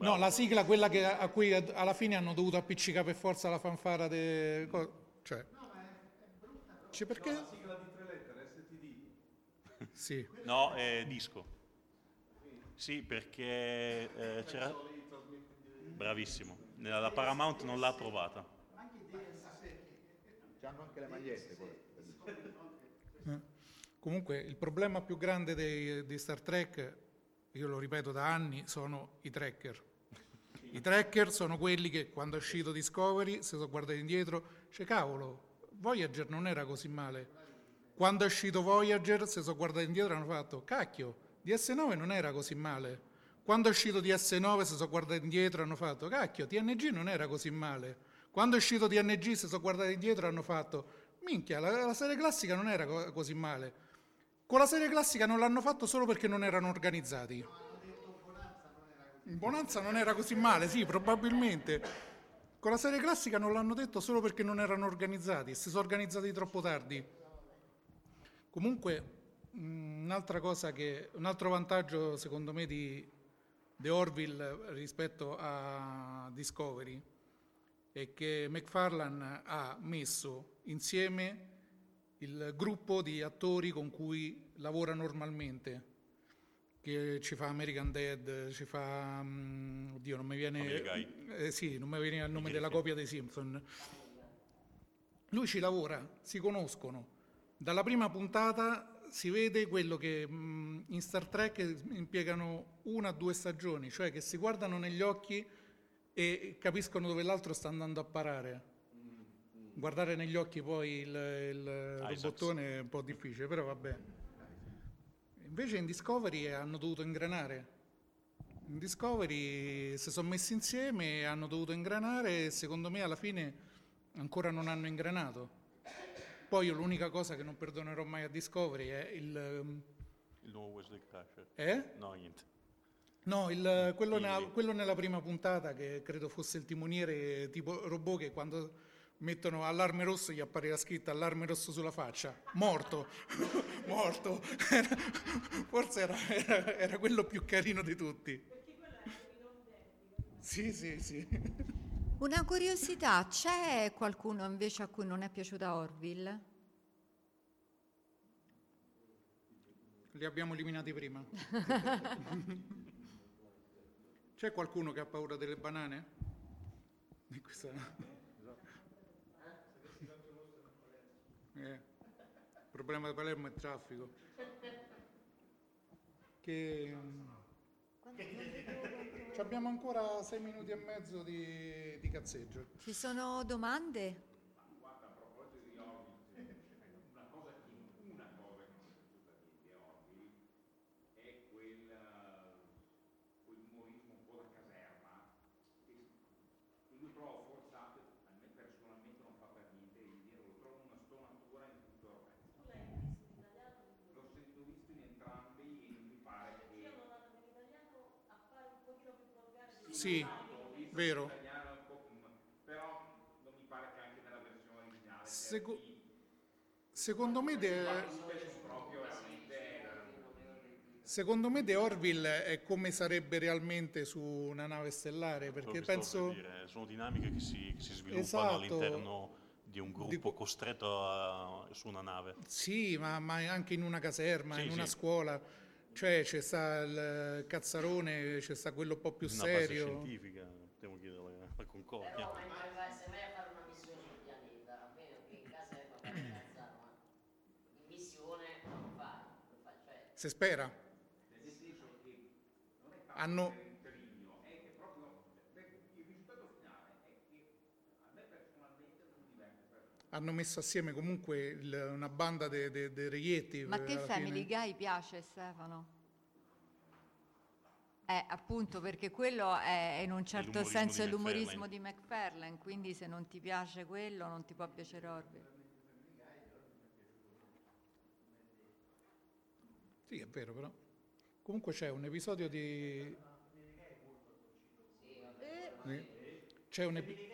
No, la sigla quella che, a cui alla fine hanno dovuto appiccicare per forza la fanfara de... Cioè... Cioè perché... la sigla di tre lettere. Sì. No, eh, disco. Sì, perché eh, c'era. Bravissimo. La Paramount non l'ha trovata. C'hanno anche le magliette. Eh. Comunque, il problema più grande dei, di Star Trek, io lo ripeto da anni, sono i tracker. I tracker sono quelli che quando è uscito Discovery si sono guardati indietro. Cioè, cavolo, Voyager non era così male. Quando è uscito Voyager, se sono guardati indietro hanno fatto, cacchio, D S nove non era così male. Quando è uscito D S nove si sono guardati indietro e hanno fatto cacchio, T N G non era così male. Quando è uscito T N G si sono guardati indietro e hanno fatto minchia, la, la serie classica non era co- così male. Con la serie classica non l'hanno fatto solo perché non erano organizzati. Bonanza non era così male, sì, probabilmente. Con la serie classica non l'hanno detto solo perché non erano organizzati, si sono organizzati troppo tardi. Comunque, un'altra cosa che, un altro vantaggio secondo me di The Orville rispetto a Discovery è che MacFarlane ha messo insieme il gruppo di attori con cui lavora normalmente, che ci fa American Dad, ci fa um, oddio non mi viene eh, sì, non mi viene il nome della copia dei Simpson. Lui ci lavora, si conoscono dalla prima puntata, si vede quello che mh, in Star Trek impiegano una o due stagioni, cioè che si guardano negli occhi e capiscono dove l'altro sta andando a parare. Guardare negli occhi poi il, il, il bottone è un po' difficile, però vabbè. Invece in Discovery hanno dovuto ingranare. In Discovery si sono messi insieme, hanno dovuto ingranare e secondo me alla fine ancora non hanno ingranato. Poi io l'unica cosa che non perdonerò mai a Discovery è il... Um, il nuovo Wesley Crusher. Eh? No, niente. No, il, quello, il... Nella, quello nella prima puntata che credo fosse il timoniere tipo robot che quando mettono allarme rosso gli appare la scritta allarme rosso sulla faccia. Morto. Morto. Era, forse era, era, era quello più carino di tutti. Perché quello era il Sì, sì, sì. Una curiosità, c'è qualcuno invece a cui non è piaciuta Orville? Li abbiamo eliminati prima. C'è qualcuno che ha paura delle banane? Di questa... eh, il problema di Palermo è il traffico. Che... Ci abbiamo ancora sei minuti e mezzo di, di cazzeggio. Ci sono domande? Ma guarda, a proposito di Orville, una cosa che mi è piaciuta di Orville è quel, quel umorismo un po' da caserma che lui prova forzato, a me personalmente non fa per niente, lo trovo una stonatura in tutto il resto. Tu l'hai visto in italiano? L'ho sentito visto in entrambi e mi pare che... Sì, vero. Però non mi pare che anche nella versione originale. Seco- secondo me de- Secondo me The Orville è come sarebbe realmente su una nave stellare, perché penso per dire, sono dinamiche che si, che si sviluppano esatto, all'interno di un gruppo di... costretto a, su una nave. Sì, ma, ma anche in una caserma, sì, in sì. una scuola. Cioè c'è sta il cazzarone, c'è sta quello un po' più una serio. Una base scientifica, devo chiedere la concordia. Però non arrivare mai a fare una missione sul pianeta, bene, che in casa è qualcosa di cazzarone. In missione non fa, non fa cioè. Si spera. Nel senso che non è tanto Hanno... per il trigno, è che proprio il risultato finale è che a me personalmente non diverte. Hanno messo assieme comunque il, una banda dei de, de reietti. Ma te Family Guy piace, Stefano? Eh, appunto, perché quello è in un certo senso l'umorismo di MacFarlane, quindi se non ti piace quello non ti può piacere Orville. Sì, è vero, però. Comunque c'è un episodio di... Eh. C'è un episodio...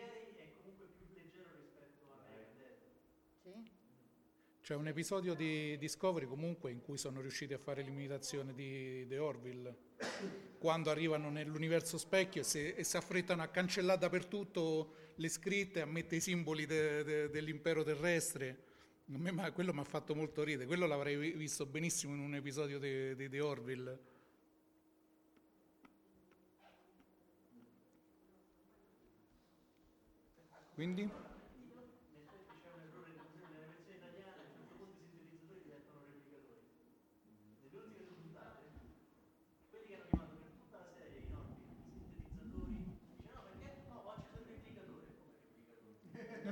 C'è un episodio di Discovery comunque in cui sono riusciti a fare l'imitazione di The Orville, quando arrivano nell'universo specchio e si, e si affrettano a cancellare dappertutto le scritte, a mettere i simboli de, de, dell'impero terrestre. A me, ma quello mi ha fatto molto ridere, quello l'avrei visto benissimo in un episodio di The Orville. Quindi?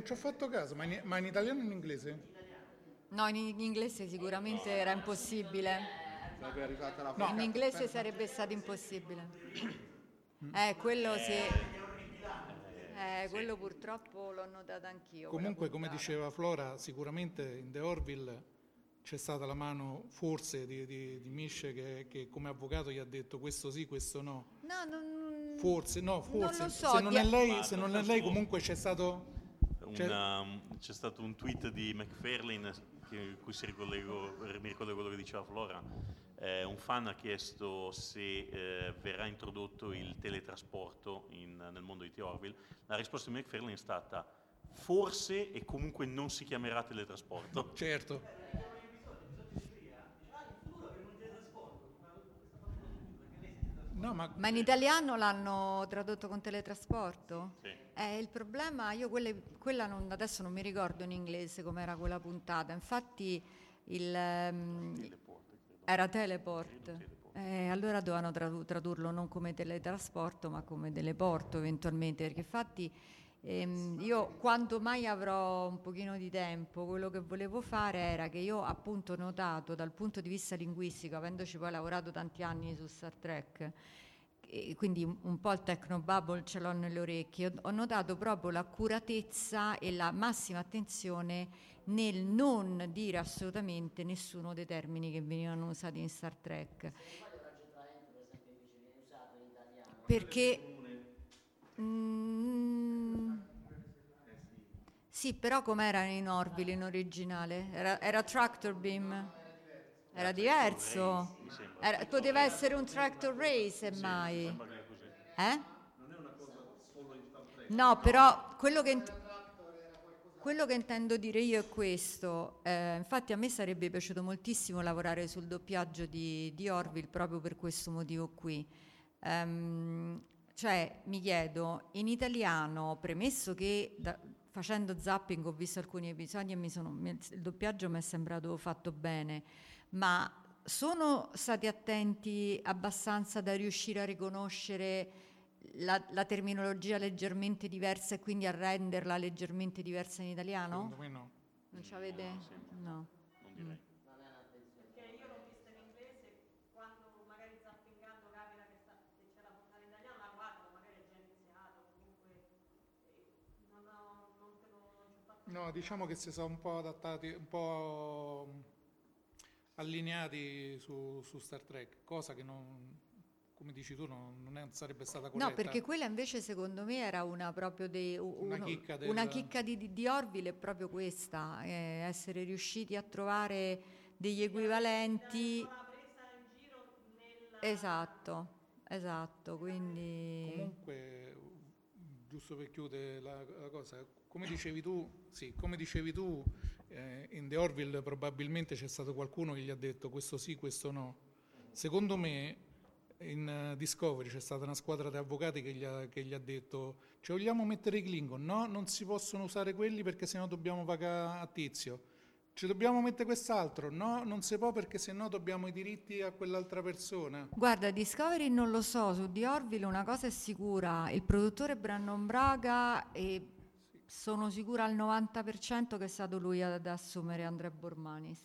Ci ho fatto caso, ma in, ma in italiano o in inglese? No, in, in inglese sicuramente era impossibile. sarebbe arrivata la no. In inglese per... sarebbe stato impossibile. Eh, quello sì. Eh, quello purtroppo l'ho notato anch'io. Comunque, come diceva Flora, sicuramente in The Orville c'è stata la mano forse di, di, di Misce che, che come avvocato gli ha detto questo sì, questo no. No, non, forse, no, forse. Non lo so, se non è lei, se non è lei comunque c'è stato... C'è, una, c'è stato un tweet di MacFarlane che cui si ricollego, mi ricollego quello che diceva Flora. Eh, un fan ha chiesto se eh, verrà introdotto il teletrasporto in, nel mondo di The Orville. La risposta di MacFarlane è stata forse e comunque non si chiamerà teletrasporto. Certo. No, ma... ma in italiano l'hanno tradotto con teletrasporto? Sì. Eh, il problema, io quelle, quella non, adesso non mi ricordo in inglese com'era quella puntata, infatti il, um, teleport, era teleport, teleport. Eh, allora dovevano tradu- tradurlo non come teletrasporto ma come teleporto eventualmente, perché infatti ehm, io quando mai avrò un pochino di tempo, quello che volevo fare era che io appunto ho notato dal punto di vista linguistico, avendoci poi lavorato tanti anni su Star Trek, e quindi un po' il technobubble ce l'ho nelle orecchie, ho notato proprio l'accuratezza e la massima attenzione nel non dire assolutamente nessuno dei termini che venivano usati in Star Trek. Perché mm, sì, però com'era in Orville in originale? Era, era tractor beam? Era diverso, era, poteva essere un tractor race semmai, eh? No, però quello che, int- quello che intendo dire io è questo, eh, infatti a me sarebbe piaciuto moltissimo lavorare sul doppiaggio di, di Orville proprio per questo motivo qui, um, cioè mi chiedo, in italiano, premesso che... Da, facendo zapping ho visto alcuni episodi e mi sono, mi, il doppiaggio mi è sembrato fatto bene, ma sono stati attenti abbastanza da riuscire a riconoscere la, la terminologia leggermente diversa e quindi a renderla leggermente diversa in italiano? Secondo me no. Non ci avete? No. Non direi. Perché io l'ho vista in inglese, quando magari zappingando capita che c'è la puntata in italiano, la guardo, magari è già iniziato, comunque non ho... No, diciamo che si sono un po' adattati, un po' allineati su, su Star Trek, cosa che non, come dici tu, non, non è, sarebbe stata corretta. No, perché quella invece secondo me era una proprio dei, uno, una chicca, del... una chicca di, di Orville è proprio questa, eh, essere riusciti a trovare degli equivalenti. Esatto, esatto, quindi. Comunque, giusto per chiudere la, la cosa. Come dicevi tu, sì, come dicevi tu eh, in The Orville probabilmente c'è stato qualcuno che gli ha detto questo sì, questo no. Secondo me in uh, Discovery c'è stata una squadra di avvocati che gli ha, che gli ha detto ci vogliamo mettere i Klingon? No, non si possono usare quelli perché sennò dobbiamo pagare a Tizio. Ci dobbiamo mettere quest'altro? No, non si può perché sennò dobbiamo i diritti a quell'altra persona. Guarda, Discovery non lo so, su The Orville una cosa è sicura, il produttore Brannon Braga e sono sicura al novanta per cento che è stato lui ad assumere Andre Bormanis,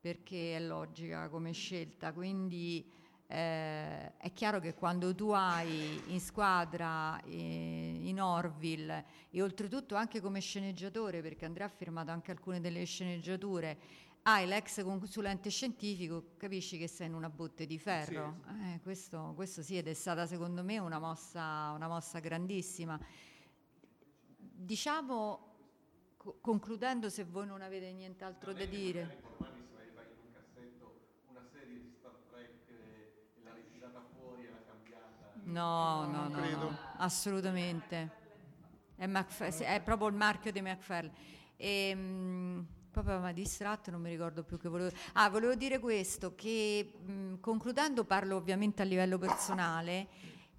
perché è logica come scelta, quindi eh, è chiaro che quando tu hai in squadra eh, in Orville e oltretutto anche come sceneggiatore, perché Andrea ha firmato anche alcune delle sceneggiature, hai ah, l'ex consulente scientifico, capisci che sei in una botte di ferro, sì. eh, questo, questo sì, ed è stata secondo me una mossa, una mossa grandissima. Diciamo, co- concludendo, se voi non avete nient'altro non da dire. Ormai si aveva in un cassetto una serie di Star Trek e l'ha ritirata fuori e l'ha cambiata. No, no, no, no, credo. no assolutamente. È, Macf- è proprio il marchio di MacFarlane. E, mh, proprio mi ha distratto, non mi ricordo più che volevo. Ah, volevo dire questo, che mh, concludendo parlo ovviamente a livello personale,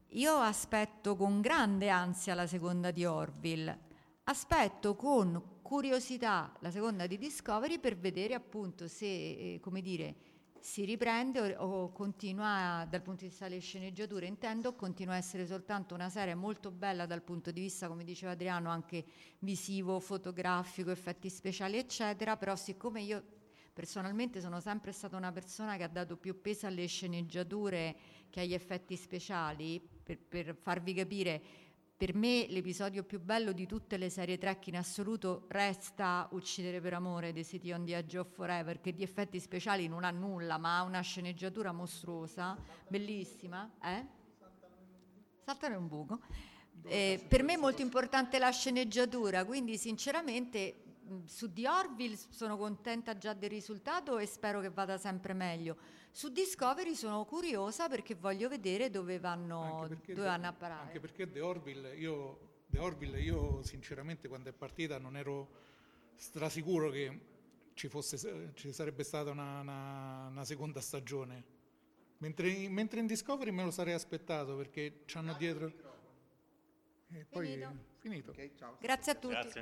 io aspetto con grande ansia la seconda di Orville. Aspetto con curiosità la seconda di Discovery per vedere appunto se, eh, come dire, si riprende o, o continua dal punto di vista delle sceneggiature, intendo, continua a essere soltanto una serie molto bella dal punto di vista, come diceva Adriano, anche visivo, fotografico, effetti speciali, eccetera, però siccome io Personalmente sono sempre stata una persona che ha dato più peso alle sceneggiature che agli effetti speciali, per, per farvi capire. Per me l'episodio più bello di tutte le serie Trek in assoluto resta Uccidere per amore dei City on the Edge of Forever, che di effetti speciali non ha nulla, ma ha una sceneggiatura mostruosa, bellissima. Eh? Saltare un buco. Eh, per me è molto importante la sceneggiatura, quindi sinceramente su The Orville sono contenta già del risultato e spero che vada sempre meglio. Su Discovery sono curiosa perché voglio vedere dove vanno, dove vanno a parare. Anche perché The Orville, io, The Orville io sinceramente quando è partita non ero strasicuro che ci fosse, ci sarebbe stata una, una, una seconda stagione, mentre, mentre in Discovery me lo sarei aspettato perché ci hanno dietro. E poi finito. finito. Okay, ciao. Grazie a tutti. Grazie.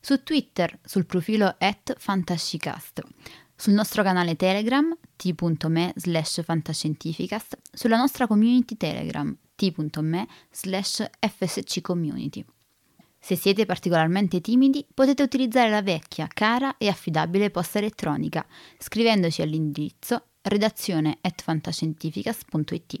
su Twitter sul profilo at fantascicast, sul nostro canale Telegram t punto m e slash fantascientificast, sulla nostra community Telegram t punto m e slash fsccommunity. Se siete particolarmente timidi, potete utilizzare la vecchia, cara e affidabile posta elettronica scrivendoci all'indirizzo redazione at fantascientificast punto it.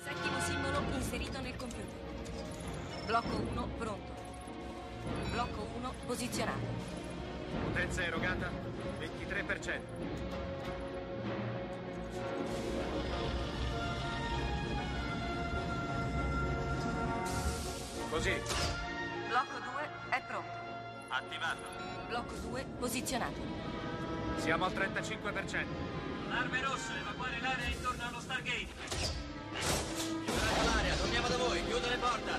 Settimo simbolo inserito nel computer. Blocco uno pronto. Blocco uno posizionato. Potenza erogata ventitré per cento. Così. Blocco due è pronto. Attivato. Blocco due posizionato. Siamo al trentacinque per cento. L'arme rossa, evacuare l'area intorno allo Stargate. Liberate l'area, torniamo da voi, chiudo le porta.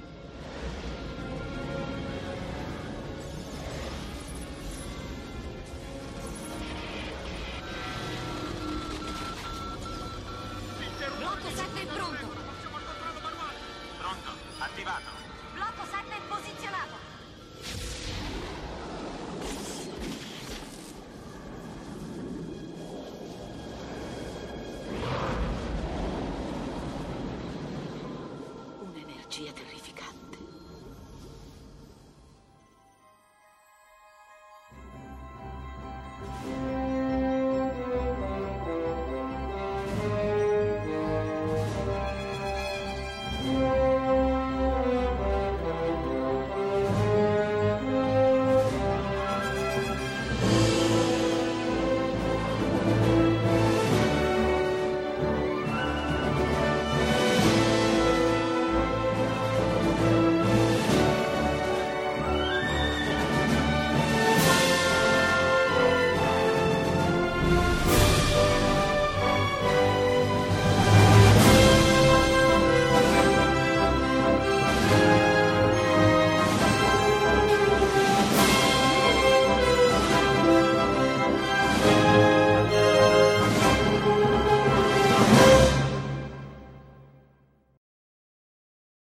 Blocco sette è pronto. Pronto, attivato. Blocco sette è posizionato.